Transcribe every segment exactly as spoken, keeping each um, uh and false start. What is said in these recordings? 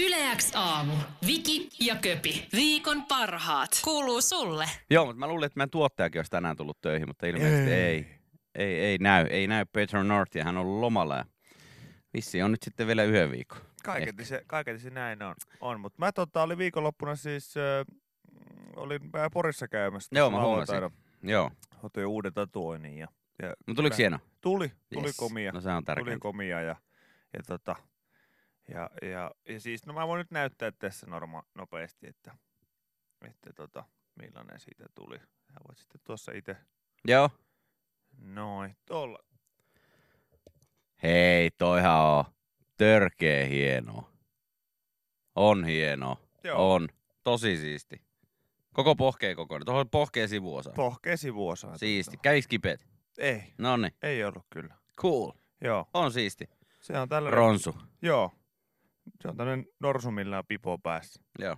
Yleäks aamu. Viki ja Köpi. Viikon parhaat. Kuuluu sulle. Joo, mutta mä luulin, että meidän tuottajakin olisi tänään tullut töihin, mutta ilmeisesti ei. Ei, ei, ei näy. Ei näy Peter Northia. Hän on lomalla. Vissiin on nyt sitten vielä yhden viikon. Kaiketi se, kaiketi se näin on. on mutta mä tota, olin viikonloppuna siis... Äh, olin vähän Porissa käymässä. Joo, mä huomasin. Joo. Otin jo uuden tatuoinnin. Ja, ja no tuliko hieno? Tuli. Tuli yes. komia. No se on tärkeää. Tuli komia ja, ja tota... Ja, ja, ja siis, no mä voin nyt näyttää tässä norma- nopeasti, että, että tota, millainen siitä tuli. Sä voit sitten tuossa itse. Joo. Noin, tuolla. Hei, toihan on törkeä hieno. On hieno. Joo. On. Tosi siisti. Koko pohkee kokonaan. Tuohon pohkee sivuosa. Pohkee sivuosa. Siisti. Kävis kipeät? Ei. Noniin. Ei ollut kyllä. Cool. Joo. On siisti. Se on tällainen. Ronsu. Joo. Se on tämmöinen norsu, millä on pipo päässä. Joo.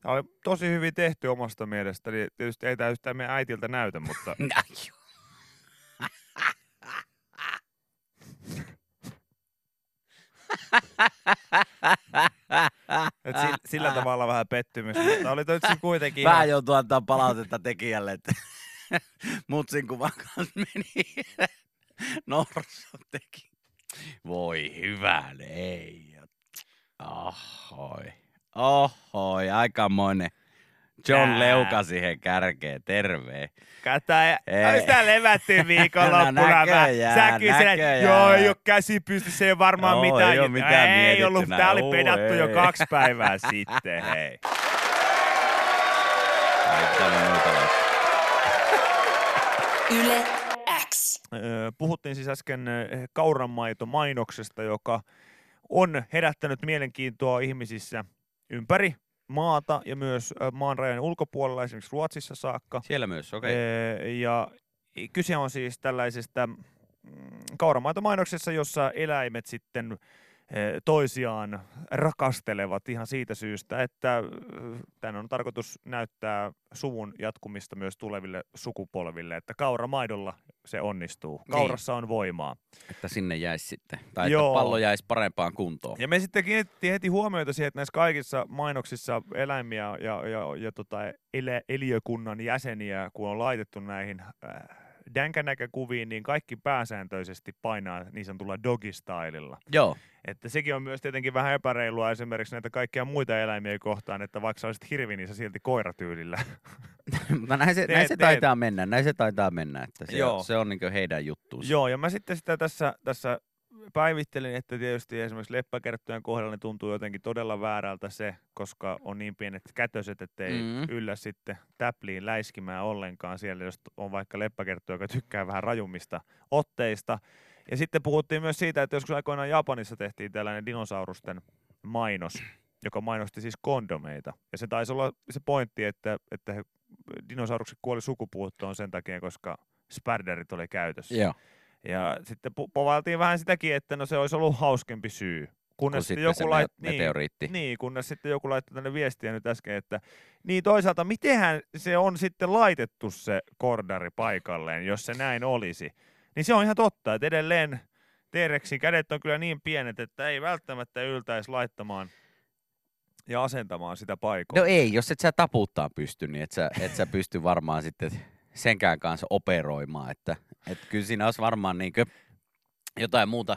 Tämä oli tosi hyvin tehty omasta mielestäni. Tietysti ei tämä yhtään meidän äitiltä näytä, mutta... Et sillä, sillä tavalla vähän pettymys, mutta oli toi kuitenkin... Vähän ihan... joutuu antaa palautetta tekijälle, että mutsin kuvan kanssa meni norsu teki. Voi hyvä, ei. Ohoi, ohoi, aikamoinen. John Ää. Leuka siihen kärkeen, terve. Kato, sitä levättiin viikonloppuna. No sä kyselet, joo, ei oo käsi pystyssä, ei varmaan no, mitään. Ei, oo mitään ei ollut, tää oli pedattu jo kaksi päivää sitten, hei. Yle X. Puhuttiin siis äsken kauranmaitomainoksesta, joka... on herättänyt mielenkiintoa ihmisissä ympäri maata ja myös maan rajan ulkopuolella, esimerkiksi Ruotsissa saakka. Siellä myös, okei. Okay. Ja kyse on siis tällaisesta kauramaitomainoksessa, jossa eläimet sitten toisiaan rakastelevat ihan siitä syystä, että tämän on tarkoitus näyttää suvun jatkumista myös tuleville sukupolville, että kauramaidolla se onnistuu. Kaurassa niin on voimaa. Että sinne jäisi sitten, tai Joo. että pallo jäisi parempaan kuntoon. Ja me sitten kiinnitettiin heti huomiota siihen, että näissä kaikissa mainoksissa eläimiä ja, ja, ja, ja tota, ele, eliökunnan jäseniä, kun on laitettu näihin äh, Dänkänäkäkuviin, niin kaikki pääsääntöisesti painaa niin sanotulla dogistylella. Joo. Että sekin on myös tietenkin vähän epäreilua esimerkiksi näitä kaikkia muita eläimiä kohtaan, että vaikka sä olisit hirvi, niin sä silti koiratyylillä. Mutta näin se, näin se taitaa mennä, näin se taitaa mennä, että se, se on niin kuin heidän juttuunsa. Joo, ja mä sitten sitä tässä, tässä päivittelin, että tietysti esimerkiksi leppäkerttujen kohdalla ne tuntuu jotenkin todella väärältä se, koska on niin pienet kätöset, ettei mm. yllä sitten täpliin läiskimään ollenkaan siellä, jos on vaikka leppäkerttu, joka tykkää vähän rajummista otteista. Ja sitten puhuttiin myös siitä, että joskus aikoinaan Japanissa tehtiin tällainen dinosaurusten mainos, joka mainosti siis kondomeita. Ja se taisi olla se pointti, että, että dinosaurukset kuoli sukupuuttoon sen takia, koska spärdärit oli käytössä. Yeah. Ja sitten po- povailtiin vähän sitäkin, että no se olisi ollut hauskempi syy. Kunnes sitten joku lait... meteoriitti. Niin, niin, kunnes sitten joku laittoi tänne viestiä nyt äsken, että niin toisaalta mitenhän se on sitten laitettu se kordari paikalleen, jos se näin olisi. Niin se on ihan totta, että edelleen T-Rexin kädet on kyllä niin pienet, että ei välttämättä yltäisi laittamaan ja asentamaan sitä paikalla. No ei, jos et sä taputtaa pysty, niin et sä, et sä pysty varmaan sitten senkään kanssa operoimaan, että et kyllä siinä olisi varmaan niinkö jotain muuta,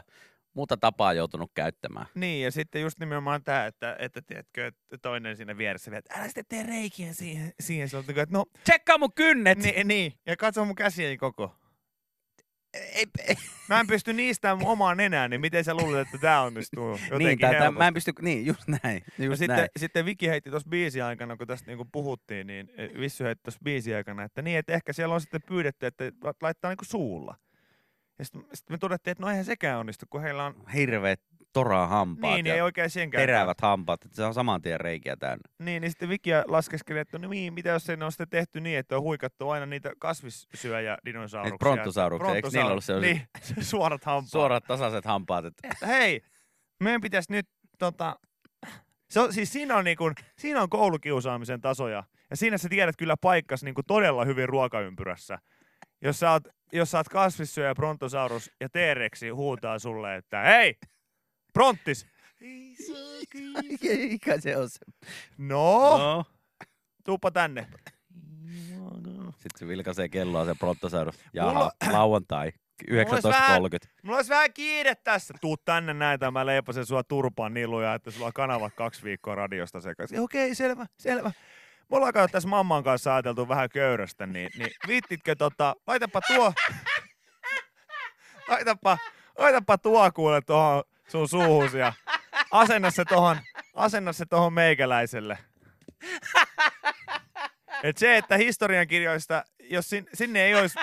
muuta tapaa joutunut käyttämään. Niin, ja sitten just nimenomaan tämä, että, että tiedätkö, toinen siinä vieressä vielä, että älä sitten tee reikiä siihen, siihen silloin, että no... Tsekkaa mun kynnet! Niin, niin, ja katso mun käsieni koko. Ei, ei. Mä en pysty niistämään mun omaa nenään, niin miten sä luulet, että tää onnistuu jotenkin niin, tää, tää, mä en pysty, niin, just näin. Just sitten, näin. Sitten Viki heitti tossa biisin aikana, kun tästä niinku puhuttiin, niin Vissu heitti tossa biisin aikana, että niin, että ehkä siellä on sitten pyydetty, että laittaa niinku suulla. Ja sitten sit me todettiin, että no eihän sekään onnistu, kun heillä on... Hirveet toraa hampaat niin, ja ei oikein terävät hampaat, että se on saman tien reikiä täynnä. Niin, niin sitten Viki laskeskeli, että no niin, mitä jos se on sitten tehty niin, että on huikattu aina niitä kasvissyöjä-dinosauruksia. Niitä pronttosauruksia, eikö niillä ollut sellaisia? Niin, suorat hampaat. Suorat tasaiset hampaat. Että hei, meidän pitäisi nyt tota... Se on, siis siinä on, niin kuin, siinä on koulukiusaamisen tasoja ja siinä sä tiedät kyllä paikkas niin kuin todella hyvin ruokaympyrässä. Jos sä oot, jos sä oot kasvissyöjä, pronttosaurus ja T-Rexi huutaa sulle, että hei! Pronttis, Ei se kyllä. Eikä se ole se. No. no. Tuuppa tänne. Sitten se vilkaisee kelloa se Brontosaurus. Jaha, mulla... lauantai. yhdeksäntoista kolmekymmentä. Mulla olisi vähän, vähän kiire tässä. Tuu tänne näitä, mä leipasen sua turpaan niin lujaa, että sulla on kanavat kaksi viikkoa radiosta sekaisin. Okei, selvä, selvä. Me ollaan kato tässä mamman kanssa ajateltu vähän köyrästä, niin, niin viittitkö tota, laitapa tuo, laitapa, laitapa tuo kuule tuohon sun suuhusi ja asenna se tohon, asenna se tohon meikäläiselle. Et se, että historiankirjoista, jos sin, sinne ei olisi...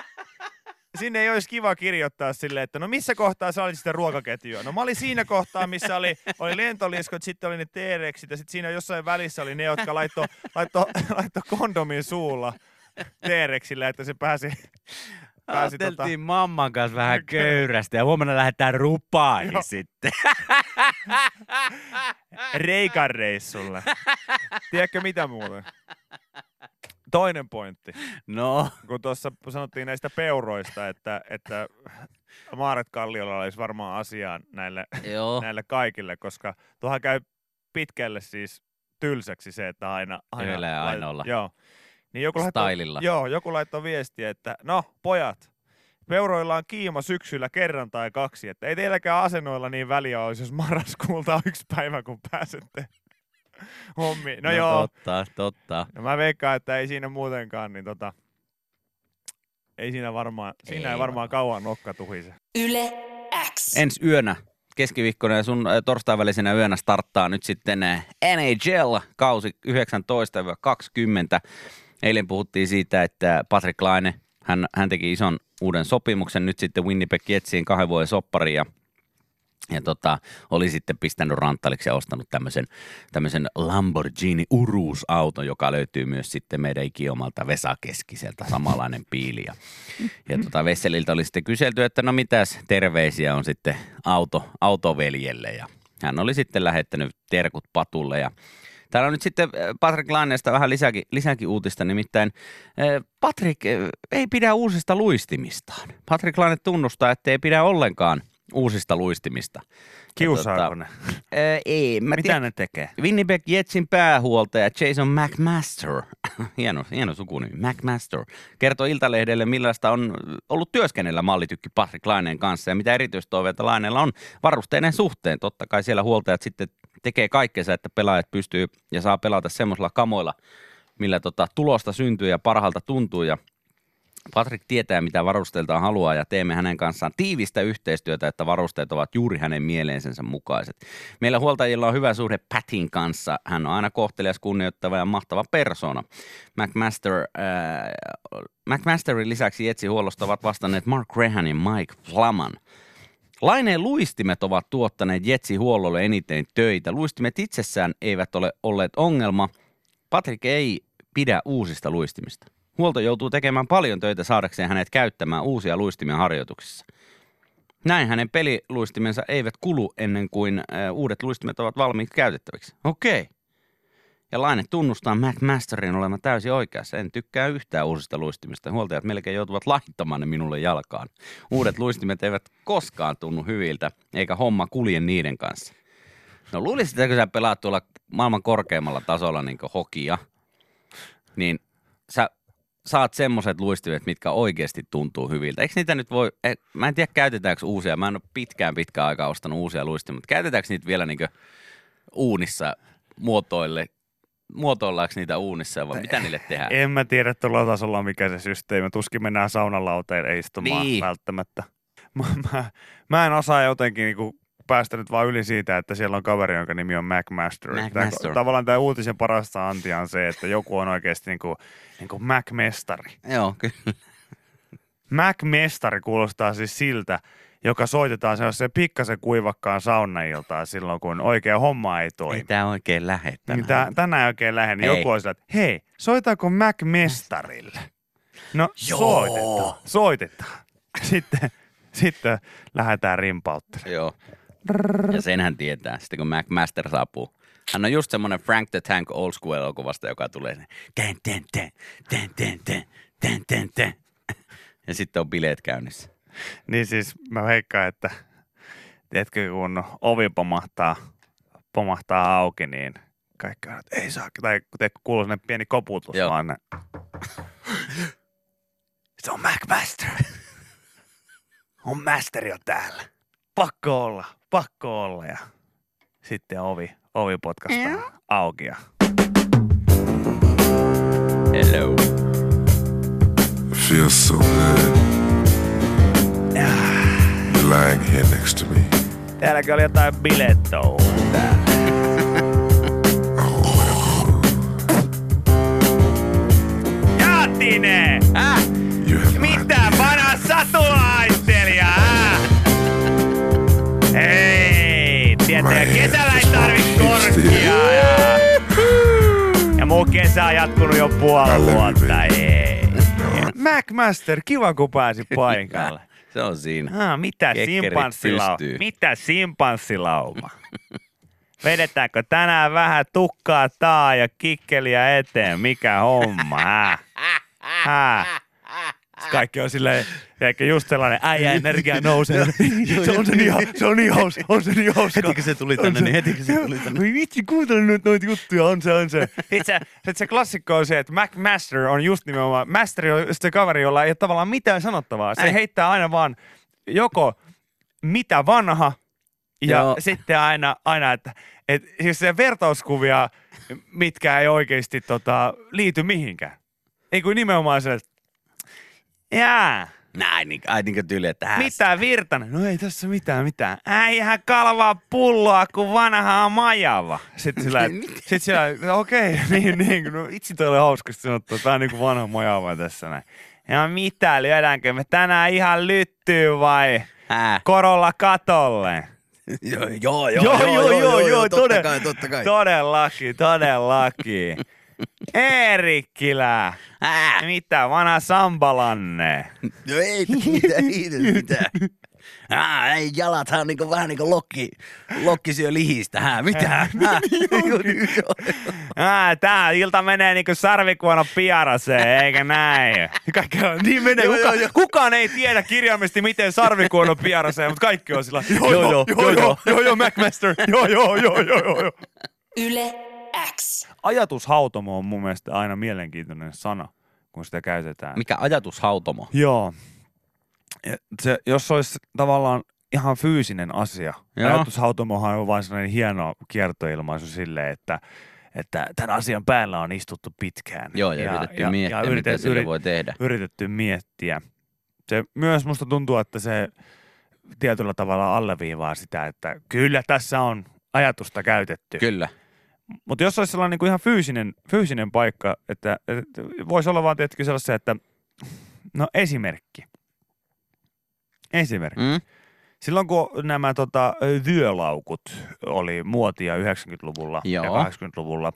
Sinne ei olisi kiva kirjoittaa silleen, että no missä kohtaa sä olit sitä ruokaketjua. No mä olin siinä kohtaa, missä oli, oli lentoliskot, sitten oli ne T-rexit ja sitten siinä jossain välissä oli ne, jotka laittoi laitto, laitto kondomin suulla T-rexillä, että se pääsi... pääsi Ajateltiin tota... mamman kanssa vähän köyrästä ja huomenna lähdetään rupaihin sitten. Reikareissulle. Tiedätkö mitä muuta? Toinen pointti. No. Kun tuossa sanottiin näistä peuroista, että, että Maaret Kalliolla olisi varmaan asiaa näille, näille kaikille, koska tuohan käy pitkälle siis tylsäksi se, että aina... aina Yllä ja aina olla. Joo. Niin joku stylilla. Laittoi, joo, joku laittoi viestiä, että no pojat, peuroilla on kiima syksyllä kerran tai kaksi, että ei teilläkään asennoilla niin väliä olisi, jos marraskuulta on yksi päivä, kun pääsette... Hommi. No, no joo. Totta, totta. No mä veikkaan, että ei siinä muutenkaan, niin tota, ei siinä varmaan, ei siinä ei varmaan, varmaan kauan nokka tuhise. Yle X. Ensi yönä, keskiviikkona ja sun torstain välisenä yönä starttaa nyt sitten N H L-kausi yhdeksäntoista kaksikymmentä. Eilen puhuttiin siitä, että Patrik Laine, hän, hän teki ison uuden sopimuksen nyt sitten Winnipeg Jetsiin kahden vuoden soppariin ja Ja tota, oli sitten pistänyt ranttaliksi ja ostanut tämmöisen, tämmöisen Lamborghini Urus-auton, joka löytyy myös sitten meidän ikiomalta Vesa Keskiseltä, samanlainen piili. Ja, ja tota Vesseliltä oli sitten kyselty, että no mitäs terveisiä on sitten auto, autoveljelle. Ja hän oli sitten lähettänyt terkut Patulle ja täällä on nyt sitten Patrik Laineesta vähän lisääkin, lisääkin uutista, nimittäin Patrik ei pidä uusista luistimistaan. Patrik Laine tunnustaa, että ei pidä ollenkaan uusista luistimista. Kiusaako ne? Tota, ää, ei, mä Mitä tiedä. ne tekee? Winnipeg Jetsin päähuoltaja Jason McMaster, hieno, hieno sukunimi, McMaster, kertoi Iltalehdelle, millaista on ollut työskennellä mallitykki Patrik Laineen kanssa ja mitä erityistoiveita Laineella on varusteiden suhteen. Totta kai siellä huoltajat sitten tekee kaikkensa, että pelaajat pystyy ja saa pelata semmoisilla kamoilla, millä tota tulosta syntyy ja parhaalta tuntuu ja Patrik tietää, mitä varusteiltaan haluaa ja teemme hänen kanssaan tiivistä yhteistyötä, että varusteet ovat juuri hänen mieleensä mukaiset. Meillä huoltajilla on hyvä suhde Patin kanssa. Hän on aina kohtelias, kunnioittava ja mahtava persona. McMaster, äh, McMasterin lisäksi Jetsi-huollosta ovat vastanneet Mark Rehan ja Mike Flaman. Laineen luistimet ovat tuottaneet Jetsi-huollolle eniten töitä. Luistimet itsessään eivät ole olleet ongelma. Patrik ei pidä uusista luistimista. Huolto joutuu tekemään paljon töitä saadakseen hänet käyttämään uusia luistimia harjoituksissa. Näin hänen peliluistimensa eivät kulu ennen kuin uudet luistimet ovat valmiit käytettäviksi. Okei. Ja Laine tunnustaa McMasterin olevan täysin oikeassa. En tykkää yhtään uusista luistimista. Huoltajat melkein joutuvat laittamaan ne minulle jalkaan. Uudet luistimet eivät koskaan tunnu hyviltä, eikä homma kulje niiden kanssa. No luulisit, että kun sä pelaat tuolla maailman korkeimmalla tasolla niin kuin hokia, niin sä... saat semmoiset luistimet, mitkä oikeasti tuntuu hyviltä. Eikö niitä nyt voi, ei, mä en tiedä käytetäänkö uusia, mä en ole pitkään pitkään aikaa ostanut uusia luistimia, mutta käytetäänkö niitä vielä niinku uunissa muotoille, muotoillaanko niitä uunissa vai mitä niille tehdään? En mä tiedä tuolla tasolla mikä se systeemi, tuskin mennään saunalauteille istumaan niin. välttämättä. Mä, mä, mä en osaa jotenkin niinku päästä nyt vaan yli siitä, että siellä on kaveri, jonka nimi on McMaster. McMaster. Tavallaan tämä uutisen parasta antia on se, että joku on oikeasti niin kuin, niin kuin McMestari. Joo, kyllä. McMestari kuulostaa siis siltä, joka soitetaan sellaiseen pikkasen kuivakkaan saunailtaan silloin, kun oikea homma ei toimi. Ei tämä oikein lähde tänään. Tänään ei oikein lähde, niin joku on sillä, että hei, soitaanko McMestarille? No, Joo. soitetaan. Soitetaan. Sitten, sitten lähdetään rimpauttelemaan. Joo. Ja senhän tietää, sitten kun McMaster saapuu. Hän on just semmoinen Frank the Tank Old School -elokuvasta, joka tulee ten, ten, ten, ten, ten, ten, ten, ten, ten. Ja sitten on bileet käynnissä. Niin siis mä veikkaan, että tiedätkö kun ovi pamahtaa pomahtaa auki, niin kaikki on, että ei saa. Tai kun kuuluu sellainen pieni koputus, joo, vaan se on McMaster. On masteri on täällä. Pakko olla, pakko olla. Ja sitten ovi, ovi potkastaa auki. Hello. Feels so good. You're lying here next to me. Täälläkin oli jotain bilettoa täällä. Jaatinen! Äh? Mitä vanha satulaistelija? Äh? Hei! Tietää kesällä ei tarvitse korkkia. Ja, ja muu kesä on jatkunut jo puoli vuotta. Hei! McMaster, kiva kun pääsi paikalle. Se on siinä. Ah, mitä simpanssilauma? Mitä simpanssilauma? Vedetäänkö tänään vähän tukkaa taa ja kikkeliä eteen? Mikä homma? Hä? Hä? Kaikki on silleen, ehkä just sellainen äijä energia nousee. Se on se niin, se on niin hauska, on se niin hauska. Hetikö se tuli tänne, niin hetikö se tuli tänne. Voi vitsi, kuuntelen nyt noita juttuja, on se, on se. Itse se klassikko on se, että McMaster on just nimenomaan, Master on se kaveri, jolla ei ole tavallaan mitään sanottavaa. Se heittää aina vaan joko mitä vanha, ja joo, sitten aina, aina että et, siis se vertauskuvia, mitkä ei oikeasti tota, liity mihinkään. Ei kuin nimenomaan se, jää. Näin, ai niinkö tyyli, että häästä. Mitä Virtanen? No ei tässä mitään, mitään. Äijähän kalvaa pulloa, kun vanhaa majava. Sitten sillä, sit sillä okei, okay, niin, niin. No itse toi oli hauskasti sanottu, tää on niinku vanha majava tässä näin. Ja mitä, lyödäänkö me tänään ihan lyttyyn vai hää, korolla katolle? Joo, joo, joo, joo, joo, joo, joo, joo, joo totta, totta kai, totta kai. Todellakin, todellakin. Eerikkilä! Äh. Mitä vanha sambalanne? No ei mitä, ei mitä. Ah, ei jalathan on niinku, vähän niinku lokki, lokki syö lihistä. Hää, mitä? Ah, tää ilta menee niinku sarvikuono piaraseen, eikä näin. Kaikki on, niin menee. Kuka, kukaan ei tiedä kirjaimesti, miten sarvikuono piaraseen, mutta kaikki on sillä. Joo, joo, joo, joo, joo, joo, joo, McMaster. Joo, joo, joo, joo, joo. Yle X. Ajatushautomo on mun mielestä aina mielenkiintoinen sana, kun sitä käytetään. Mikä ajatushautomo? Joo. Se, jos se olisi tavallaan ihan fyysinen asia. Joo. Ajatushautomohan on vain sellainen hieno kiertoilmaisu silleen, että, että tämän asian päällä on istuttu pitkään. Joo, ja, ja yritetty ja, miettiä, ja yritet, mitä sille yrit, voi tehdä. Yritetty miettiä. Se myös musta tuntuu, että se tietyllä tavalla alleviivaa sitä, että kyllä tässä on ajatusta käytetty. Kyllä. Mutta jos olisi sellainen niinku ihan fyysinen, fyysinen paikka, että et, voisi olla vaan tietenkin sellaisia, että no esimerkki. Esimerkki. Mm. Silloin kun nämä tota, vyölaukut oli muotia yhdeksänkymmentäluvulla joo, ja kahdeksankymmentäluvulla,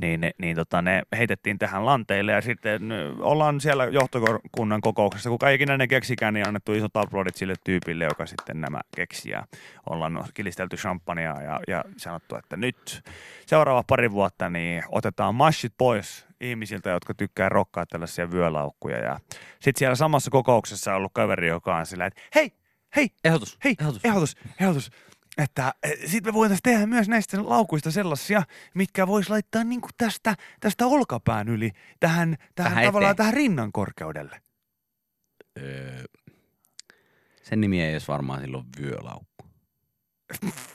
niin, niin tota, ne heitettiin tähän lanteille ja sitten ollaan siellä johtokunnan kokouksessa, kun kaikki ne keksikään, niin annettu isot aplodit sille tyypille, joka sitten nämä keksi ja ollaan kilistelty champagnea ja, ja sanottu, että nyt seuraava pari vuotta niin otetaan mashit pois ihmisiltä, jotka tykkää rokkaa tällaisia vyölaukkuja ja sitten siellä samassa kokouksessa on ollut kaveri, joka on sillä, että hei, Hei, ehdotus, hei, ehdotus, ehdotus, ehdotus. Että sitten me voitaisiin tehdä myös näistä laukuista sellaisia, mitkä voisi laittaa niin kuin tästä, tästä olkapään yli tähän, tähän, tähän tavallaan tähän rinnan korkeudelle. Öö, sen nimi ei olisi varmaan silloin vyölaukku.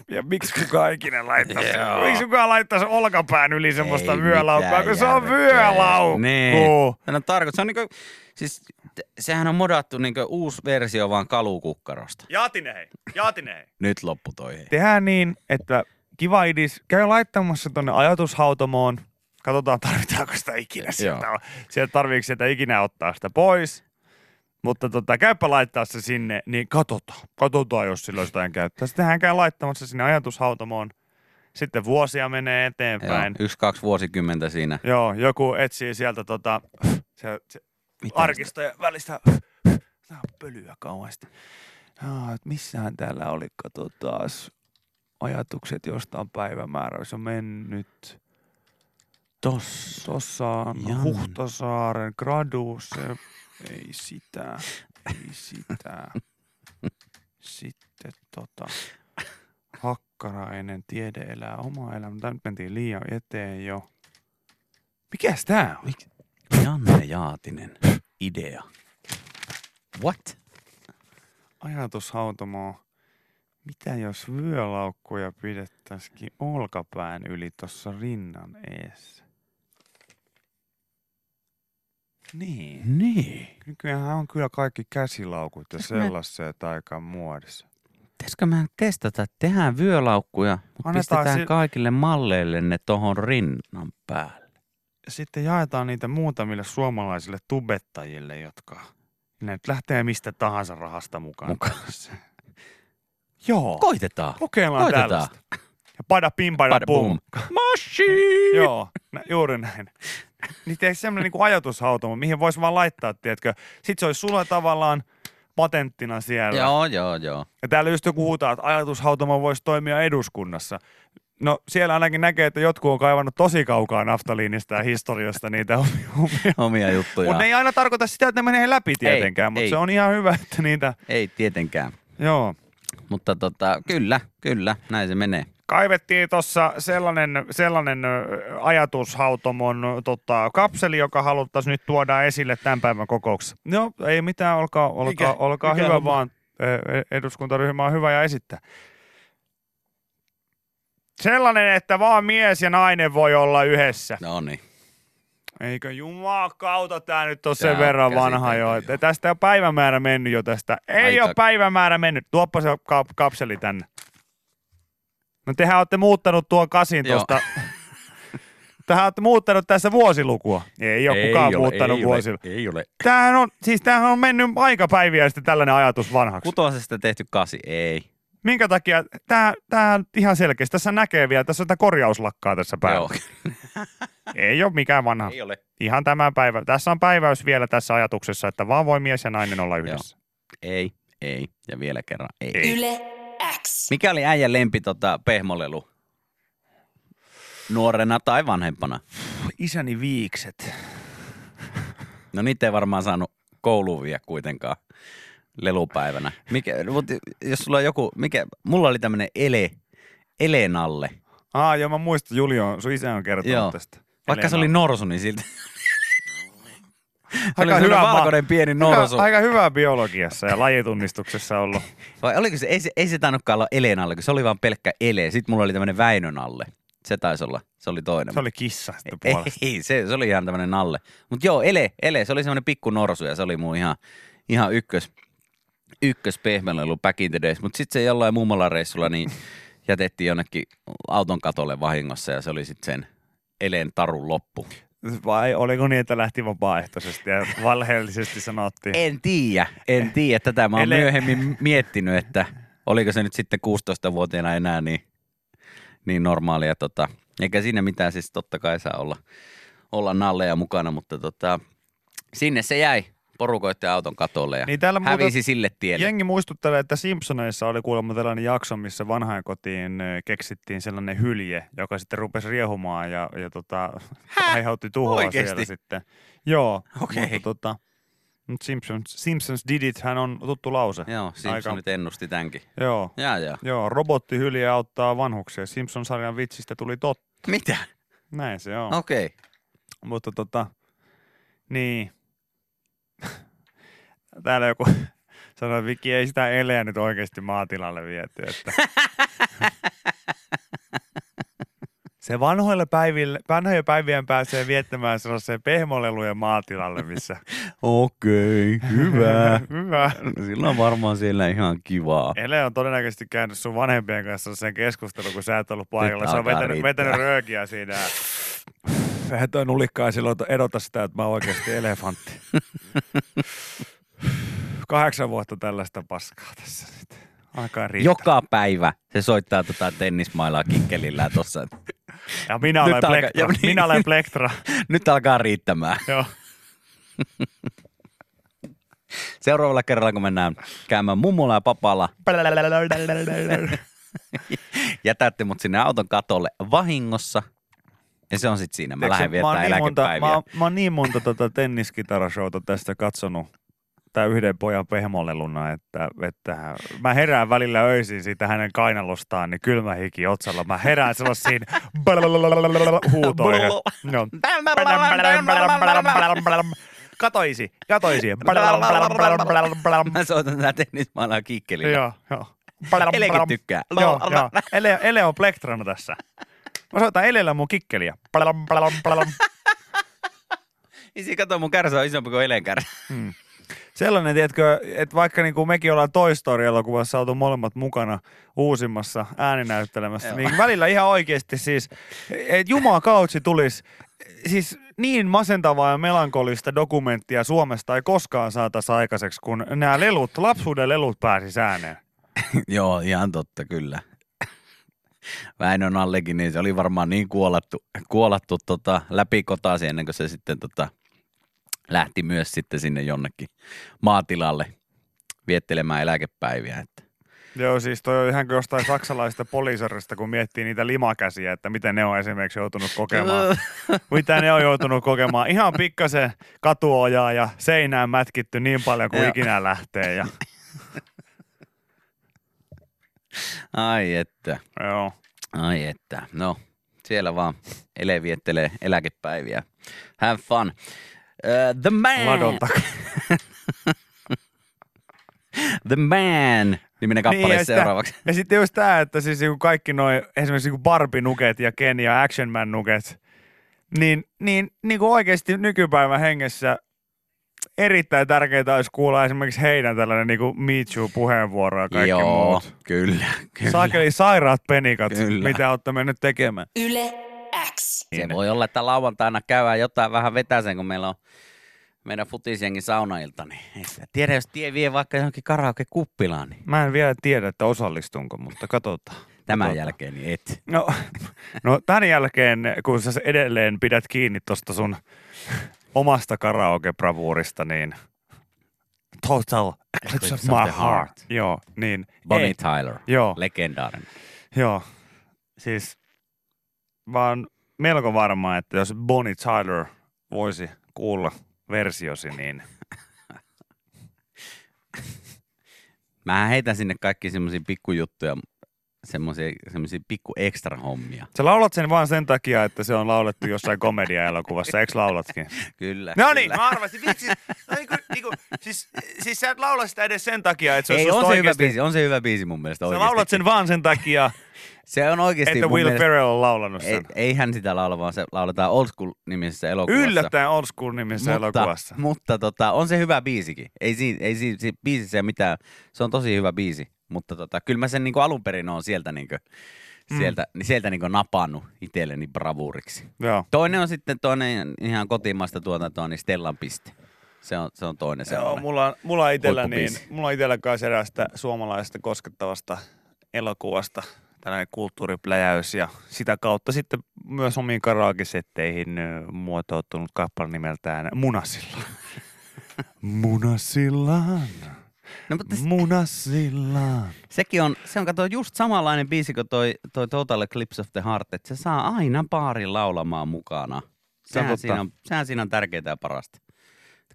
Ja miksi kukaan ikinä laittaisi, miksi kukaan laittaisi olkapään yli semmoista ei vyölaukkua, kun se on vyölaukku. Niin. No, tarkoitus on niin kuin, siis sehän on modattu niin kuin uusi versio vaan kalukukkarosta. Jaatine hei, jaatine hei. Nyt loppu toi hei. Tehdään niin, että kiva idis, käy laittamassa tonne ajatushautomoon. Katsotaan tarvitaanko sitä ikinä sieltä. Sieltä tarviiko sieltä ikinä ottaa sitä pois. Mutta tota, käypä laittaa se sinne, niin katsotaan. Katsotaan, jos silloin sitä en käyttää. Sittenhän käy laittamassa sinne ajatushautomoon. Sitten vuosia menee eteenpäin. Joo, yksi, kaksi vuosikymmentä siinä. Joo, joku etsii sieltä tota, se, se arkistoja sitä välistä. Tää on pölyä kauheasti. Ah, missähän täällä oli, katsotaan ajatukset jostain päivämäärä. Se on mennyt. Tossa, Tossa on Huhtasaaren gradus. Ei sitä, ei sitä. Sitten tota, hakka. Hakkarainen, tiede elää omaa elämää. Tämä nyt mentiin liian eteen jo. Mikäs tää on? Miks? Janne Jaatinen. Idea. What? Ajatushautomaa. Mitä jos vyölaukkuja pidettäisikin olkapään yli tuossa rinnan eessä? Niin. Niin. Nykyäänhän on kyllä kaikki käsilaukut ja sellaiset mä... aikaan muodossa. Pitäisikö mehän testata, että tehdään vyölaukkuja, mutta pistetään si- kaikille malleille ne tohon rinnan päälle. Sitten jaetaan niitä muutamille suomalaisille tubettajille, jotka ne nyt lähtee mistä tahansa rahasta mukaan. Mukaan. Joo. Koitetaan. Kokeillaan Koitetaan. tällaista. Ja pada pim, pada, pada pum. Mashi! Joo, nä, juuri näin. Niin tehdään semmoinen niinku ajatushautomo, mihin voisi vaan laittaa, tiedätkö. Sitten se olisi sulla tavallaan patenttina siellä. Joo, joo, joo. Ja täällä just joku huutaa, että ajatushautomo voisi toimia eduskunnassa. No siellä ainakin näkee, että jotkut on kaivannut tosi kaukaa naftaliinista ja historiasta niitä omia, omia. omia juttuja. Mutta ne ei aina tarkoita sitä, että ne menee läpi tietenkään, mutta se on ihan hyvä, että niitä... Ei tietenkään. Joo. Mutta tota, kyllä, kyllä, näin se menee. Kaivettiin tuossa sellainen, sellainen ajatushautomon tota, kapseli, joka haluttaisiin nyt tuoda esille tämän päivän kokouksessa. No, ei mitään, olkaa, olkaa, mikä, olkaa mikä hyvä on? Vaan. Eduskuntaryhmä on hyvä ja esittää. Sellainen, että vaan mies ja nainen voi olla yhdessä. No niin. Eikö jumakauta, tää nyt on sen verran vanha jo. jo. Tästä on päivämäärä mennyt jo tästä. Ei Aika. ole päivämäärä mennyt. Tuoppa se kap- kapseli tänne. No tehän olette muuttanut tuon kasin tuosta. Tähän olette muuttanut tässä vuosilukua. Ei ole ei kukaan ole, muuttanut ei vuosilukua. Ole, ei ole. Tämähän on, siis tämähän on mennyt aikapäiviä sitten tällainen ajatus vanhaksi. Kutosesta tehty kasi, ei. Minkä takia? Tää, tää on ihan selkeästi. Tässä näkee vielä, tässä on tätä korjauslakkaa tässä päällä. Ei ole mikään vanha. Ei ole. Ihan tämän päivän. Tässä on päiväys vielä tässä ajatuksessa, että vaan voi mies ja nainen olla yhdessä. Joo. Ei, ei ja vielä kerran ei. ei. Yle X. Mikä oli äijän lempi tota, pehmolelu? Nuorena tai vanhempana? Isäni viikset. No niitä ei varmaan saanut kouluun vielä kuitenkaan. Lelupäivänä. Mikä, jos sulla on joku, mikä, mulla oli tämmönen ele, Elenalle. Aa, joo, mä muistan, Julio, sun isä on kertonut joo. tästä. Vaikka Elena. Se oli norsu, niin silti. Aika hyvä valkoinen pieni norsu. Aika, aika hyvä biologiassa ja lajitunnistuksessa ollut. Vai oliko se, ei se, ei se tainnutkaan olla Elenalle, kun se oli vaan pelkkä ele. Sitten mulla oli tämmönen Väinön alle. Se taisi olla, se oli toinen. Se oli kissa sitten puolesta. Ei, ei se, se oli ihan tämmönen alle. Mut joo, ele, ele, se oli semmonen pikku norsu ja se oli mun ihan, ihan ykkös. Ykkös pehmälelu back in the days, mutta sitten se jollain mummolareissulla niin jätettiin jonnekin auton katolle vahingossa ja se oli sitten sen eleen tarun loppu. Vai oliko niin, että lähti vapaaehtoisesti ja valheellisesti sanottiin? En tiedä, en tiedä. Tätä mä oon Ele... myöhemmin miettinyt, että oliko se nyt sitten kuusitoistavuotiaana enää niin, niin normaalia. Tota. Eikä siinä mitään siis totta kai saa olla, olla nalleja mukana, mutta tota, sinne se jäi. Porukoitte auton katolle ja niin hävisi muuta, sille tielle. Jengi muistuttelee, että Simpsoneissa oli kuulemma tällainen jakso, missä vanhainkotiin keksittiin sellainen hylje, joka sitten rupesi riehumaan ja, ja tota, aiheutti tuhoa Oikeesti? siellä sitten. Joo, okay. mutta tota, Simpsons, Simpsons did it, hän on tuttu lause. Joo, Simpsonit Aika. ennusti tämänkin. Joo, jaa, jaa. Joo, robottihylje auttaa vanhuksia. Simpson-sarjan vitsistä tuli totta. Mitä? Näin se on. Okei. Okay. Mutta tota, niin... Täällä joku sanoi, että Viki ei sitä eleä nyt oikeasti maatilalle viety. Että. Se vanhoilla päivillä, vanhojen päivien pääsee viettämään sellaiseen pehmolelujen maatilalle, missä... Okei, hyvä. hyvä. Sillä on varmaan siellä ihan kivaa. Ele on todennäköisesti käynyt sun vanhempien kanssa sellaiseen keskusteluun, kun sä et ollut paikalla. Se on vetänyt, vetänyt röökiä siinä. Eihän toi nulikkaa silloin edota sitä, että mä oon oikeasti elefantti. Kahdeksan vuotta tällaista paskaa tässä nyt. Alkaa riittää. Joka päivä se soittaa tota tennismailaa kikkelillään tossa. Ja minä olen plektra. Alka- ja niin. Minä olen plektra. Nyt alkaa riittämään. Joo. Seuraavalla kerralla, kun mennään käymään mummolla ja papalla. Jätätte mut sinne auton katolle vahingossa. Ja se on sitten siinä. Mä Teekö, lähden viettää mä niin eläkepäiviä. Monta, mä, mä oon niin monta tota tenniskitarashowta tästä katsonut. heittää yhden pojan pehmolleluna, että, että mä herään välillä öisin siitä hänen kainalostaan, niin kylmä hiki otsalla. Mä herään sellaisiin huutoihin. No. Katoisi, katoisi. Mä soitan tää tennismailaa kikkelillä. Joo, joo. Elekin tykkää. Joo, joo. Ele, ele on plektrana tässä. Mä soitan Elellä mun kikkeliä. Isi kato, mun kärsä on isompi kuin Elen kärsä. Hmm. Sellainen, tiedätkö, että vaikka niin kuin mekin ollaan Toy Story-elokuvassa oltu molemmat mukana uusimmassa ääninäyttelemässä, niin välillä ihan oikeasti siis, että jumakautsi tulisi, siis niin masentavaa ja melankolista dokumenttia Suomesta ei koskaan saataisi aikaiseksi, kun nämä lelut, lapsuuden lelut pääsisi ääneen. Joo, ihan totta, kyllä. Väinön Allekin, niin se oli varmaan niin kuolattu, kuolattu tota, läpikotasi ennen kuin se sitten tota, lähti myös sitten sinne jonnekin maatilalle viettelemään eläkepäiviä. Että. Joo, siis toi on ihan kuin jostain saksalaisesta poliisarista, kun miettii niitä limakäsiä, että miten ne on esimerkiksi joutunut kokemaan. Mitä ne on joutunut kokemaan. Ihan pikkasen katuojaa ja seinään mätkitty niin paljon kuin ikinä lähtee. Ja... Ai että. Joo. Ai että. No, siellä vaan ele viettelee eläkepäiviä. Have fun. Uh, the man. Ladon takaa. The man. Niminen kappale niin, seuraavaksi. Ja sitten just tää, että siis kaikki noi esimerkiksi Barbie-nuket ja Ken ja Action Man-nuket, niin, niin, niin kuin oikeasti nykypäivän hengessä erittäin tärkeää olisi kuulla esimerkiksi heidän tällainen niinku Me Too-puheenvuoro ja kaikki joo, muut. Kyllä, kyllä. Saakeli sairaat penikat, kyllä. Mitä olette mennyt tekemään. Yle X. Se voi olla, että lauantaina käydään jotain vähän vetäsen, kun meillä on meidän futisjengin saunailta. Niin ei sitä tiedä, jos tie vie vaikka johonkin karaoke-kuppilaan. Niin. Mä en vielä tiedä, että osallistunko, mutta katsotaan. Tämän Totta. Jälkeen niin et. No, no tämän jälkeen, kun sä edelleen pidät kiinni tosta sun omasta karaoke-bravuurista, niin Total Eclipse of My Heart. heart. Joo, niin. Bonnie ei. Tyler, joo. Legendaarinen. Joo, siis mä oon melko varma, että jos Bonnie Tyler voisi kuulla versiosi, niin... Mä heitän sinne kaikki semmosia pikkujuttuja, semmoisia pikku ekstra hommia. Sä laulat sen vaan sen takia, että se on laulettu jossain komedia-elokuvassa, eikö laulatkin? Kyllä. No niin, mä arvasin. Vitsi, no niin kuin, niin kuin, siis, siis sä et laula sitä edes sen takia, että se on ei, on se hyvä biisi, on se hyvä biisi mun mielestä oikeasti. Sä laulat sen vaan sen takia, se on oikeasti että Will Ferrell on laulanut sen. Ei hän sitä laula, vaan se lauletaan Old School-nimisessä elokuvassa. Yllättäen Old School-nimisessä mutta, elokuvassa. Mutta tota, on se hyvä biisikin. Ei siinä ei si, si, biisissä ei mitään. Se on tosi hyvä biisi. Mutta tota, kyllä mä sen niinku alun perin oon sieltä, niinku, sieltä, mm. sieltä niinku napannut itselleni bravuuriksi. Joo. Toinen on sitten toinen ihan kotimaista tuotantoa, niin Stellan piste. Se on, se on toinen sellainen. Joo, mulla, mulla itsellä niin, mulla itsellä kanssa eräästä suomalaisesta koskettavasta elokuvasta tällainen kulttuuripläjäys ja sitä kautta sitten myös omiin karaokesetteihin muotoutunut kappale nimeltään Munasillaan. Munasillaan. No, mutta Munasillaan. Sekin on, se on kato just samanlainen biisi kuin toi, toi Total Eclipse of the Heart, että se saa aina baarin laulamaan mukana. Sehän, siinä on, sehän siinä on tärkeintä ja parasta.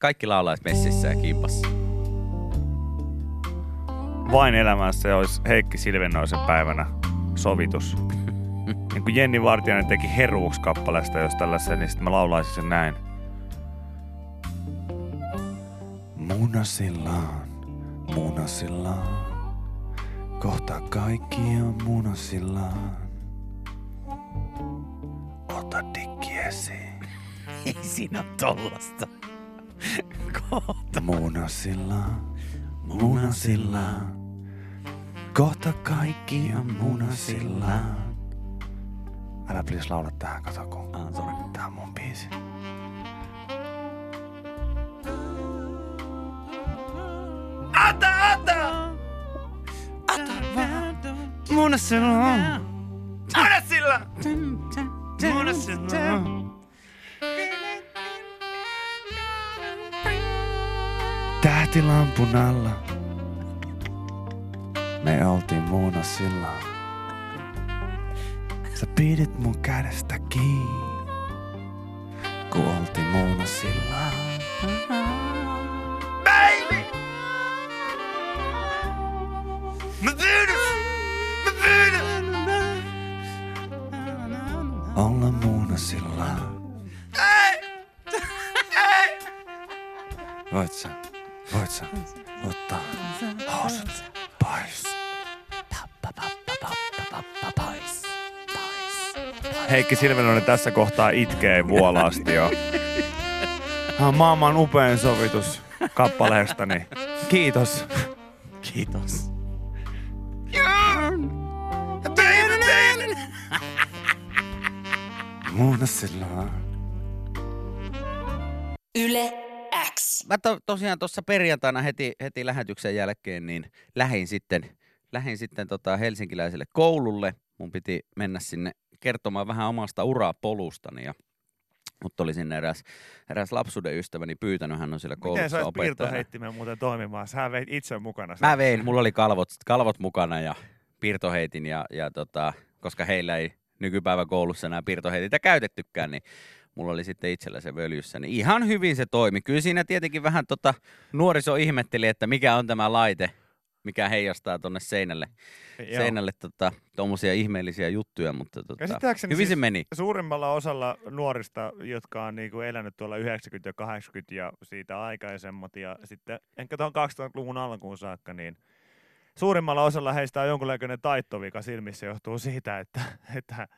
Kaikki laulaisi messissä ja kiipassa. Vain elämässä olisi Heikki Silvennoisen päivänä sovitus. Niin kuin Jenni Vartiainen teki Heruuks-kappaleesta, jos tällaisen, niin sitten mä laulaisin sen näin. Munasillaan, munasillaan, kohta kaikkia munasillaan. Ota dikki esiin. Ei siinä ole tollasta. Kohta. Munasillaan, munasillaan. Kohta kaikki on munasillaan. Älä please laula tähän, kato kun ah, sorry. Tää on mun biisi. Ata, ata! Ata vaan! Munasillaan! Munasillaan! Munasillaan! Tähtilampun alla. Me oltiin munasillaan. Sä pidit mun kädestä kiinni, kun oltiin munasillaan. Baby! Voit sä, voit sä ottaa housut pois. Pois, pois. Heikki Silvennoinen tässä kohtaa itkee vuolaasti jo. Tämä on maailman upein sovitus kappaleestani. Kiitos. Kiitos. Muuna silloin. Yle X. Mä to, tosiaan tuossa perjantaina heti, heti lähetyksen jälkeen niin lähdin sitten, lähdin sitten tota helsinkiläiselle koululle. Mun piti mennä sinne kertomaan vähän omasta urapolustani. Ja mutta oli sinne eräs, eräs lapsuuden ystäväni pyytänyt, hän on siellä koulussa opettajana. Miten sä olet piirtoheittimen muuten toimimaan? Sä veit itse mukana. Sen. Mä vein, mulla oli kalvot, kalvot mukana ja piirtoheitin, ja, ja tota, koska heillä ei nykypäivän koulussa enää piirtoheitintä käytettykään, niin mulla oli sitten itsellä se völjyssä. Niin ihan hyvin se toimi. Kyllä siinä tietenkin vähän tota, nuoriso ihmetteli, että mikä on tämä laite, mikä heijastaa tuonne seinälle, seinälle tuommoisia tota, ihmeellisiä juttuja, mutta tota, hyvin siis se meni. Suurimmalla osalla nuorista, jotka on niinku elänyt tuolla yhdeksänkymmentä- ja kahdeksankymmentä- ja siitä aikaisemmat, ja sitten ehkä tuohon kaksituhattaluvun alkuun saakka, niin suurimmalla osalla heistä on jonkunlainen taittovika silmissä, johtuu siitä, että, että,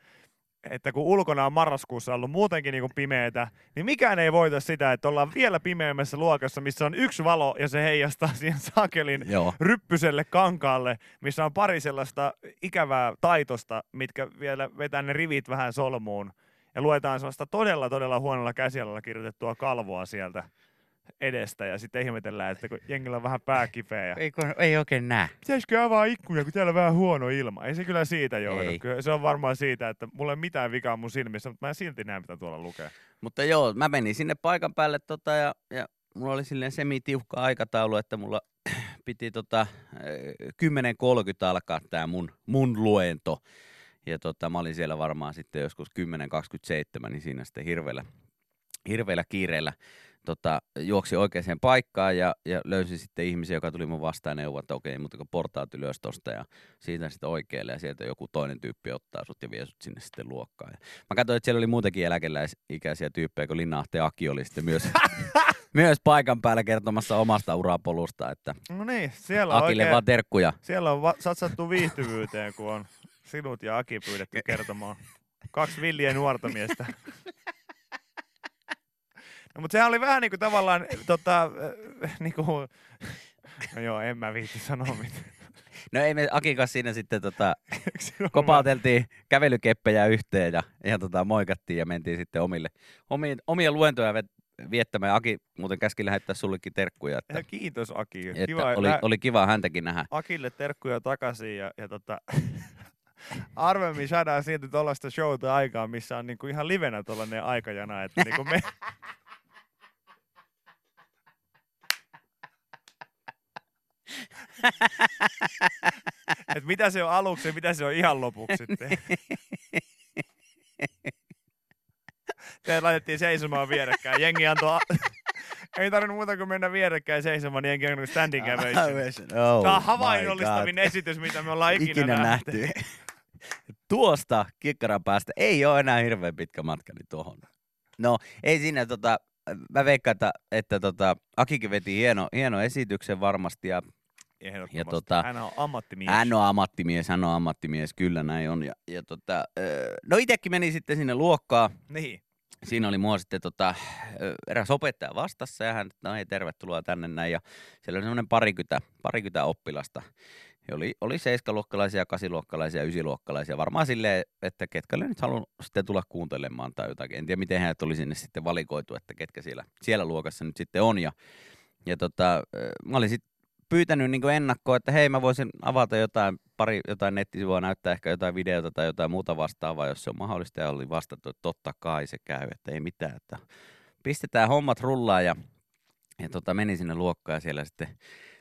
että kun ulkona on marraskuussa ollut muutenkin niin kuin pimeätä, niin mikään ei voita sitä, että ollaan vielä pimeämmässä luokassa, missä on yksi valo ja se heijastaa siihen sakelin Joo. ryppyselle kankaalle, missä on pari sellaista ikävää taitosta, mitkä vielä vetää ne rivit vähän solmuun ja luetaan sellaista todella todella huonolla käsialalla kirjoitettua kalvoa sieltä edestä ja sitten ihmetellään, että kun jengillä on vähän pääkipeä. Ja ei, ei oikein näe. Pitäisikö avaa ikkuja, kun täällä on vähän huono ilma? Ei se kyllä siitä johdu. Kyllä se on varmaan siitä, että mulla ei mitään vikaa mun silmissä, mutta mä en silti näe, mitä tuolla lukee. Mutta joo, mä menin sinne paikan päälle tota, ja, ja mulla oli silleen semitiukka aikataulu, että mulla piti tota, kymmenen kolmekymmentä alkaa tää mun, mun luento. Ja tota, mä olin siellä varmaan sitten joskus kymmenen kaksikymmentäseitsemän, niin siinä sitten hirveellä, hirveellä kiireellä Tota, juoksin oikeaan paikkaan ja, ja löysin sitten ihmisiä, joka tuli mun vastaan ja neuvon, että okei, mutta portaat ylös tosta ja siitä sitten oikealle ja sieltä joku toinen tyyppi ottaa sut ja vie sut sinne sitten luokkaan. Ja mä katsoin, että siellä oli muutenkin eläkeläisikäisiä tyyppejä, kun Linna-Ahti Aki oli sitten myös, myös paikan päällä kertomassa omasta urapolusta, että no niin, siellä on Akille oikein, vaan terkkuja. Siellä on va- satsattu viihtyvyyteen, kun on sinut ja Aki pyydetty kertomaan. Kaksi villiä nuorta miestä. No, mutta sehän oli vähän niinku tavallaan, tota, äh, niinku, no joo, en mä viitti sanoa mitään. No ei me Akin kanssa siinä sitten tota, kopauteltiin kävelykeppejä yhteen ja, ja tota, moikattiin ja mentiin sitten omille, omia, omia luentoja viettämään. Aki muuten käski lähettää sullekin terkkuja. Että, ja kiitos Aki. Että kiva, oli, lä- oli kiva häntäkin nähdä. Akille terkkuja takaisin ja, ja tota... Arvemmin saadaan silti tuollaista showta aikaa, missä on niinku ihan livenä tuollainen aikajana, että niinku me... Et mitä se on aluksi ja mitä se on ihan lopuksi sitten. Teille laitettiin seisomaan vierekkäin. Jengi antoi... A- Ei tarvinnut muuta kuin mennä vierekkäin seisomaan, niin enkä on standing ovation. Oh, tämä on havainnollistavin esitys, mitä me ollaan ikinä, ikinä nähty. Tuosta kikkaran päästä ei ole enää hirveän pitkä matka niin tuohon. No, ei siinä tota, mä veikkaan, että, että tota, Akikin veti hieno, hieno esityksen varmasti. Ja, ja tota, hän on ammattimies. Hän on ammattimies, hän on ammattimies, kyllä näin on. Ja, ja tota, no itsekin meni sitten sinne luokkaan. Niin. Siinä oli mua sitten tota, eräs opettaja vastassa ja hän, no hei, tervetuloa tänne näin. Ja siellä oli semmoinen parikymmentä, parikymmentä oppilasta. Ja oli, oli seiskaluokkalaisia, kasiluokkalaisia, ysiluokkalaisia. Varmaan silleen, että ketkä oli nyt halunnut sitten tulla kuuntelemaan tai jotakin. En tiedä, miten hän oli sinne sitten valikoitu, että ketkä siellä, siellä luokassa nyt sitten on. Ja, ja tota, mä olin sitten pyytänyt niin kuin ennakkoa, että hei, mä voisin avata jotain, pari jotain nettisivua, näyttää ehkä jotain videota tai jotain muuta vastaavaa, jos se on mahdollista, ja oli vastattu, että totta kai se käy, että ei mitään, että pistetään hommat rullaan, ja, ja tota, menin sinne luokkaan, ja siellä sitten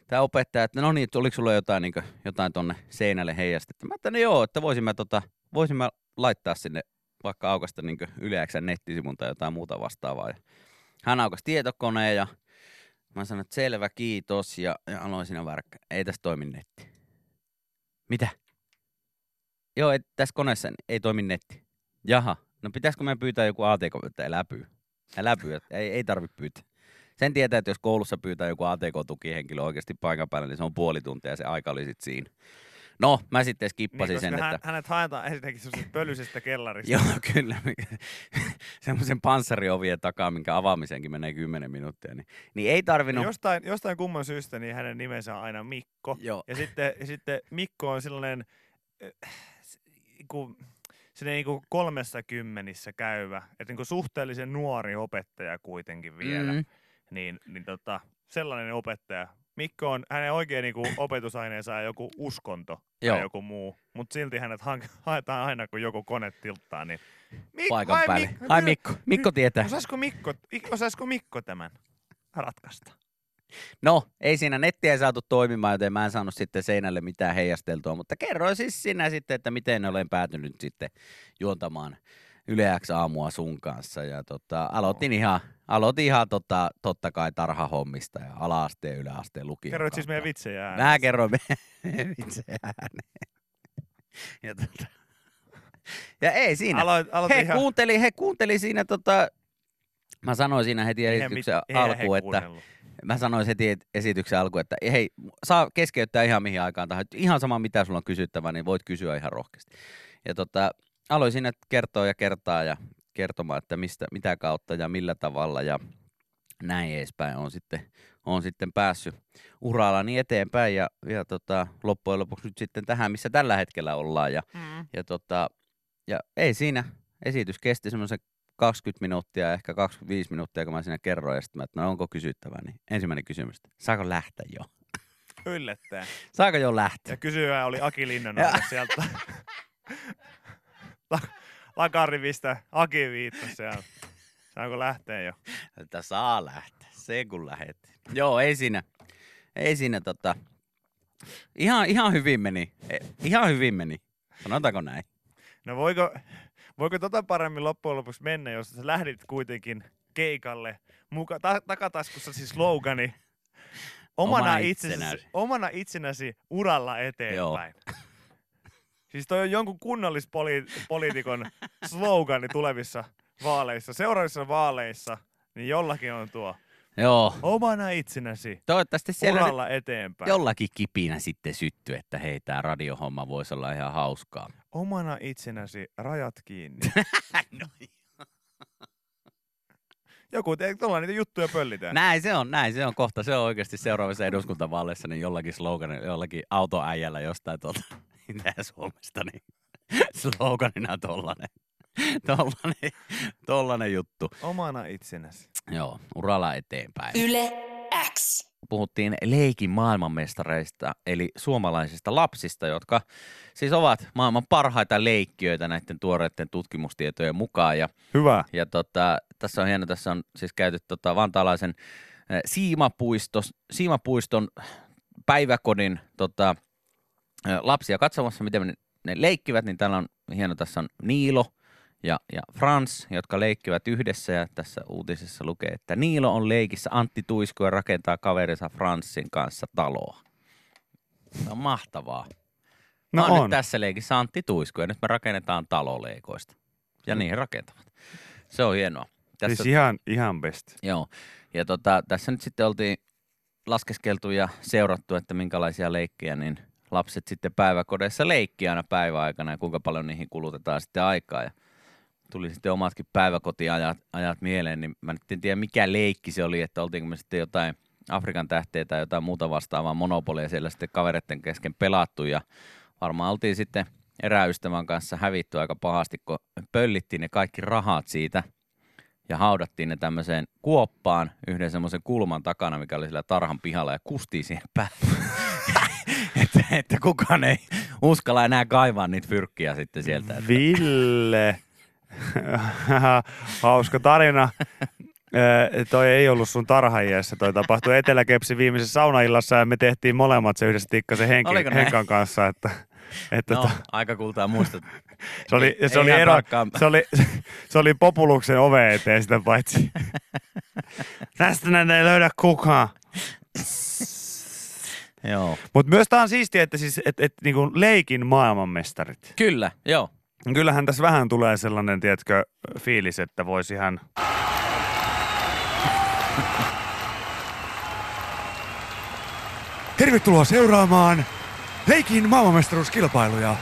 tämä opettaja, että no niin, oliko sulla jotain, niin kuin, jotain tonne seinälle heijastettu, mä että no joo, että voisin mä, tota, voisin mä laittaa sinne vaikka aukasta niin kuin Yle X:n nettisivun tai jotain muuta vastaavaa, ja hän aukasi tietokoneen, ja mä sanoin, että selvä, kiitos, ja, ja aloin siinä värkkään. Ei tässä toimi netti. Mitä? Joo, et, tässä koneessa ei toimi netti. Jaha, no pitäisikö me pyytää joku A T K, että älä pyy. Älä pyy, ei, ei tarvitse pyytää. Sen tietää, että jos koulussa pyytää joku A T K-tukihenkilö oikeasti paikan päälle, niin se on puoli tuntia ja se aika oli sitten siinä. No, mä sitten skippasin niin, sen, hän, että... hänet haetaan esimerkiksi semmoisesta pölyisestä kellarista. Joo, kyllä. Semmoisen panssariovien takaa, minkä avaamiseenkin menee kymmenen minuuttia. Niin, niin ei tarvinnut... No jostain, jostain kumman syystä niin hänen nimensä on aina Mikko. Joo. Ja sitten, ja sitten Mikko on sellainen... Kun... Sinne niinku kolmessa kymmenissä käyvä, että niinku suhteellisen nuori opettaja kuitenkin vielä, mm. niin, niin tota, sellainen opettaja. Mikko on, hänen oikein niinku opetusaineensa on joku uskonto tai Joo. joku muu, mutta silti hänet haetaan aina, kun joku kone tilttaa, niin Mik- paikan ai, päälle. Mik- ai Mikko, Mikko tietää. Osaisiko Mikko, osaisiko Mikko tämän ratkaista? No, ei siinä nettiä saatu toimimaan, joten mä en saanut sitten seinälle mitään heijasteltua, mutta kerroin siis sinä sitten, että miten olen päätynyt sitten juontamaan Yle X aamua sun kanssa. Ja tota, aloitin ihan, aloitin ihan tota, totta kai tarhahommista ja ala-asteen ja yläasteen lukion. Kerroit kautta. Siis meidän vitsejä ääneen. Mä kerroin meidän vitsejä ääneen. Ja, tota, ja ei siinä. Aloit, he, ihan... kuunteli, he kuunteli siinä, tota, mä sanoin siinä heti esityksen alkuun, että... Mä sanoin heti esityksen alkuun, että hei, saa keskeyttää ihan mihin aikaan tahansa. Ihan sama, mitä sulla on kysyttävää, niin voit kysyä ihan rohkeasti. Ja tota, aloin siinä kertoa ja kertaa ja kertomaan, että mistä, mitä kautta ja millä tavalla ja näin edespäin. On sitten, on sitten päässyt urallani eteenpäin ja, ja tota, loppujen lopuksi nyt sitten tähän, missä tällä hetkellä ollaan. Ja, mm. ja, tota, ja ei siinä, esitys kesti semmoisen kaksikymmentä minuuttia, ehkä kaksikymmentäviisi minuuttia, kun mä siinä kerroin, ja sitten mä, että no onko kysyttävää, niin ensimmäinen kysymys, saako lähteä jo? Yllättäen. Saako jo lähteä? Ja kysyjä oli Aki Linnanoja sieltä. Lakarivistä Aki viittasi sieltä. Saako lähteä jo? Että saa lähteä, se kun lähet. Joo, ei siinä, ei siinä tota, ihan, ihan hyvin meni, ihan hyvin meni, sanotaanko näin? No voiko... Voiko tota paremmin loppujen lopuksi mennä, jos sä lähdit kuitenkin keikalle, muka, ta- takataskussa siis slogani, omana, omana, itsenäsi. omana itsenäsi uralla eteenpäin. Joo. Siis toi on jonkun kunnallispoliitikon slogani tulevissa vaaleissa, seuraavissa vaaleissa, niin jollakin on tuo. Joo. Omana itsenäsi toivottavasti uralla eteenpäin. Jollakin kipinä sitten syttyy, että hei, tää radiohomma voisi olla ihan hauskaa. Omana itsenäsi rajat kiinni. No joo. Joku, tuolla niitä juttuja pöllitään. Näin se on, näin se on kohta. Se on oikeasti seuraavassa eduskuntavaaleissa niin jollakin sloganilla, jollakin autoäijällä jostain tuolta Itä-Suomesta, niin sloganina tollanen. Tollainen, tollainen juttu. Omana itsenäsi. Joo, uralla eteenpäin. Yle X. Puhuttiin leikin maailmanmestareista, eli suomalaisista lapsista, jotka siis ovat maailman parhaita leikkijöitä näiden tuoreiden tutkimustietojen mukaan. Ja, hyvä. Ja tota, tässä on hieno, tässä on siis käyty tota vantaalaisen Siimapuisto, Siimapuiston päiväkodin tota, lapsia katsomassa, miten ne, ne leikkivät, niin täällä on hieno, tässä on Niilo. Ja, ja Frans, jotka leikkivät yhdessä, ja tässä uutisessa lukee, että Niilo on leikissä Antti Tuisku ja rakentaa kaverinsa Fransin kanssa taloa. Se on mahtavaa. Mä no oon on. Nyt tässä leikissä Antti Tuisku ja nyt me rakennetaan taloleikoista. Ja mm. niihin rakentavat. Se on hienoa. Tässä, siis ihan, ihan best. Joo. Ja tota, tässä nyt sitten oltiin laskeskeltu ja seurattu, että minkälaisia leikkejä, niin lapset sitten päiväkodeissa leikkii aina päiväaikana ja kuinka paljon niihin kulutetaan sitten aikaa. Ja tuli sitten omatkin päiväkotiajat ajat mieleen, niin mä nyt en tiedä mikä leikki se oli, että oltiinko me sitten jotain Afrikan tähteä tai jotain muuta vastaavaa Monopolia siellä sitten kavereiden kesken pelattu ja varmaan oltiin sitten eräystävän kanssa hävitty aika pahasti, kun pöllittiin ne kaikki rahat siitä ja haudattiin ne tämmöiseen kuoppaan yhden semmoisen kulman takana, mikä oli siellä tarhan pihalla ja kustiin siihen päälle. että, että kukaan ei uskalla enää kaivaa niitä fyrkkiä sitten sieltä. Että... Ville! Hauska tarina. Ee, toi ei ollut sun tarhaiässä. Toi tapahtui Eteläkepsi viimeisessä saunaillassa ja me tehtiin molemmat se yhdessä Tikkasen Henkin, Henkan kanssa. Että, että no, ta... aika kultaa muistot. se, oli, ei, se, oli ero, se, oli, se oli Populuksen ove eteen sitä paitsi. Tästä näin ei löydä kukaan. Joo. Mut myös tää on siistiä, että siis, et, et, niinku leikin maailmanmestarit. Kyllä, joo. Kyllähän tässä vähän tulee sellainen, tiedätkö, fiilis, että voisi ihan Tervetuloa seuraamaan leikin maailmanmestaruuskilpailuja.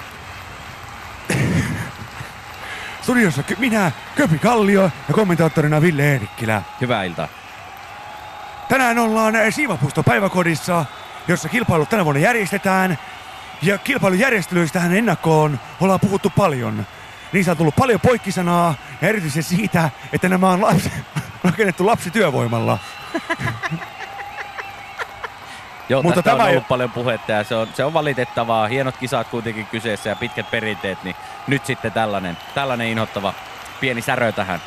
Studiossa minä, Köpi Kallio ja kommentaattorina Ville Eerikkilä. Hyvää iltaa. Tänään ollaan Siimapuisto päiväkodissa, jossa kilpailut tänä vuonna järjestetään. Ja kilpailujärjestelyistähän ennakkoon ollaan puhuttu paljon. Niissä on tullut paljon poikkisanaa ja erityisesti siitä, että nämä on lapsi, rakennettu lapsityövoimalla. Joo, mutta tästä tämä on ollut ei... paljon puhetta ja se on, se on valitettavaa. Hienot kisat kuitenkin kyseessä ja pitkät perinteet, niin nyt sitten tällainen, tällainen inhottava pieni särö tähän.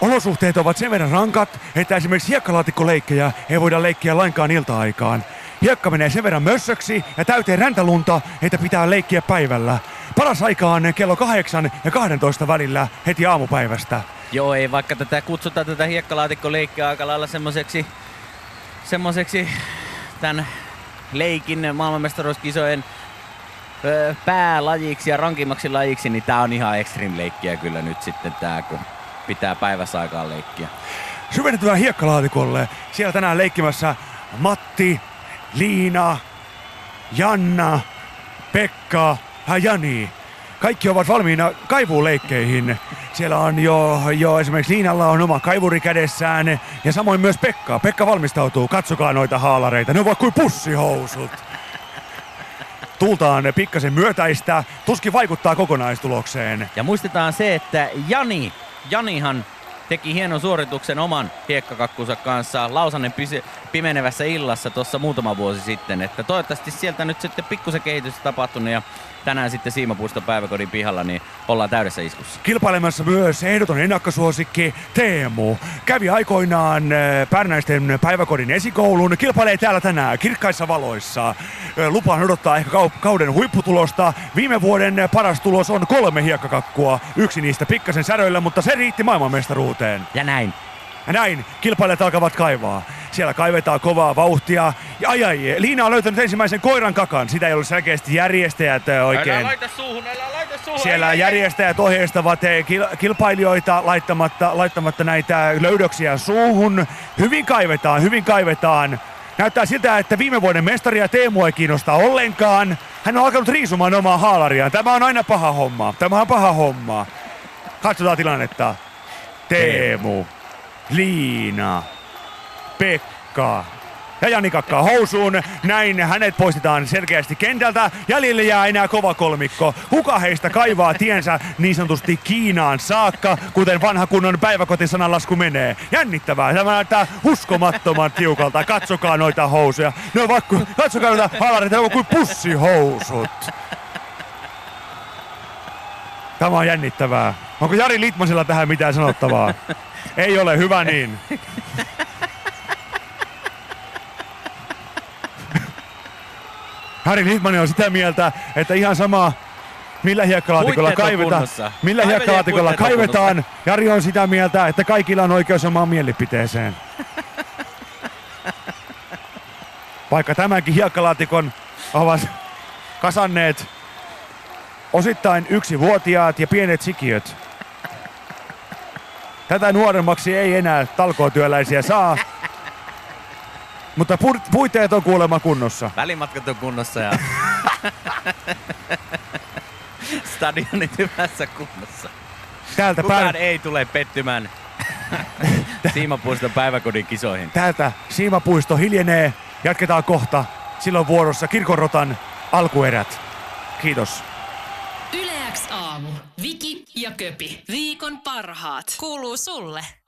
Olosuhteet ovat sen verran rankat, että esimerkiksi hiekkalaatikkoleikkejä ei voida leikkiä lainkaan ilta-aikaan. Hiekka menee sen verran mössöksi ja täyteen räntalunta, että pitää leikkiä päivällä. Paras aikaan kello kahdeksan ja kaksitoista välillä heti aamupäivästä. Joo, ei vaikka tätä kutsutaan tätä hiekkalaatikkoleikkiä aika lailla semmoiseksi... semmoiseksi... tämän leikin maailmanmestaruuskisojen öö, päälajiksi ja rankimmaksi lajiksi, niin tää on ihan extreme-leikkiä kyllä nyt sitten tää, kun pitää päivässä aikaan leikkiä. Syvennetytään hiekkalaatikolle. Siellä tänään leikkimässä Matti, Liina, Janna, Pekka ja Jani. Kaikki ovat valmiina kaivuuleikkeihin. Siellä on jo, jo esimerkiksi Liinalla on oma kaivuri kädessään ja samoin myös Pekka. Pekka valmistautuu. Katsokaa noita haalareita. Ne ovat kuin pussihousut. Tultaan pikkasen myötäistä. Tuskin vaikuttaa kokonaistulokseen. Ja muistetaan se, että Jani, Janihan teki hienon suorituksen oman hiekkakakkunsa kanssa Lausannen pimenevässä illassa tuossa muutama vuosi sitten. Että toivottavasti sieltä nyt sitten pikkusen kehitystä tapahtunut ja tänään sitten Siimapuiston päiväkodin pihalla niin ollaan täydessä iskussa. Kilpailemassa myös ehdoton ennakkosuosikki Teemu. Kävi aikoinaan Pärnäisten päiväkodin esikoulun. Kilpailee täällä tänään kirkkaissa valoissa. Lupaan odottaa ehkä kauden huipputulosta. Viime vuoden paras tulos on kolme hiekkakakkua. Yksi niistä pikkasen säröillä, mutta se riitti maailmanmestaruuteen. Ja näin. Ja näin kilpailijat alkavat kaivaa. Siellä kaivetaan kovaa vauhtia. Ja ai, ai, Liina on löytänyt ensimmäisen koiran kakan. Sitä ei ole selkeästi järjestäjät oikein. Älä laita suuhun, älä laita suuhun. Siellä ei, järjestäjät ohjeistavat kilpailijoita laittamatta, laittamatta näitä löydöksiä suuhun. Hyvin kaivetaan, hyvin kaivetaan. Näyttää siltä, että viime vuoden mestaria Teemu ei kiinnosta ollenkaan. Hän on alkanut riisumaan omaa haalariaan. Tämä on aina paha homma. Tämä on paha homma. Katsotaan tilannetta. Teemu. Liina, Pekka ja Jani kakkaa housuun. Näin hänet poistetaan selkeästi kentältä. Jäljelle jää enää kova kolmikko. Kuka heistä kaivaa tiensä niin sanotusti Kiinaan saakka, kuten vanha kunnon päiväkotisananlasku menee. Jännittävää. Tämä näyttää uskomattoman tiukalta. Katsokaa noita housuja. Ne on vaikka, katsokaa noita halareita. Ne on kuin pussihousut. Tämä on jännittävää. Onko Jari Litmasella tähän mitään sanottavaa? Ei ole, hyvä niin. Jari Litmanen on sitä mieltä, että ihan sama millä hiekkalaatikolla kaivetaan. Millä hiekkalaatikolla kaivetaan. Jari on sitä mieltä, että kaikilla on oikeus omaan mielipiteeseen. Vaikka tämänkin hiekkalaatikon ovat kasanneet osittain yksivuotiaat ja pienet sikiöt. Tätä nuoremmaksi ei enää talkootyöläisiä saa, mutta pu- puitteet on kuulemma kunnossa. Välimatkat on kunnossa ja stadionit hyvässä kunnossa. Täältä Kukaan pää... ei tule pettymään Siimapuiston päiväkodin kisoihin. Täältä Siimapuisto hiljenee. Jatketaan kohta. Silloin vuorossa Kirkonrotan alkuerät. Kiitos. Yle X aamu. Viki ja Köpi. Viikon parhaat. Kuuluu sulle.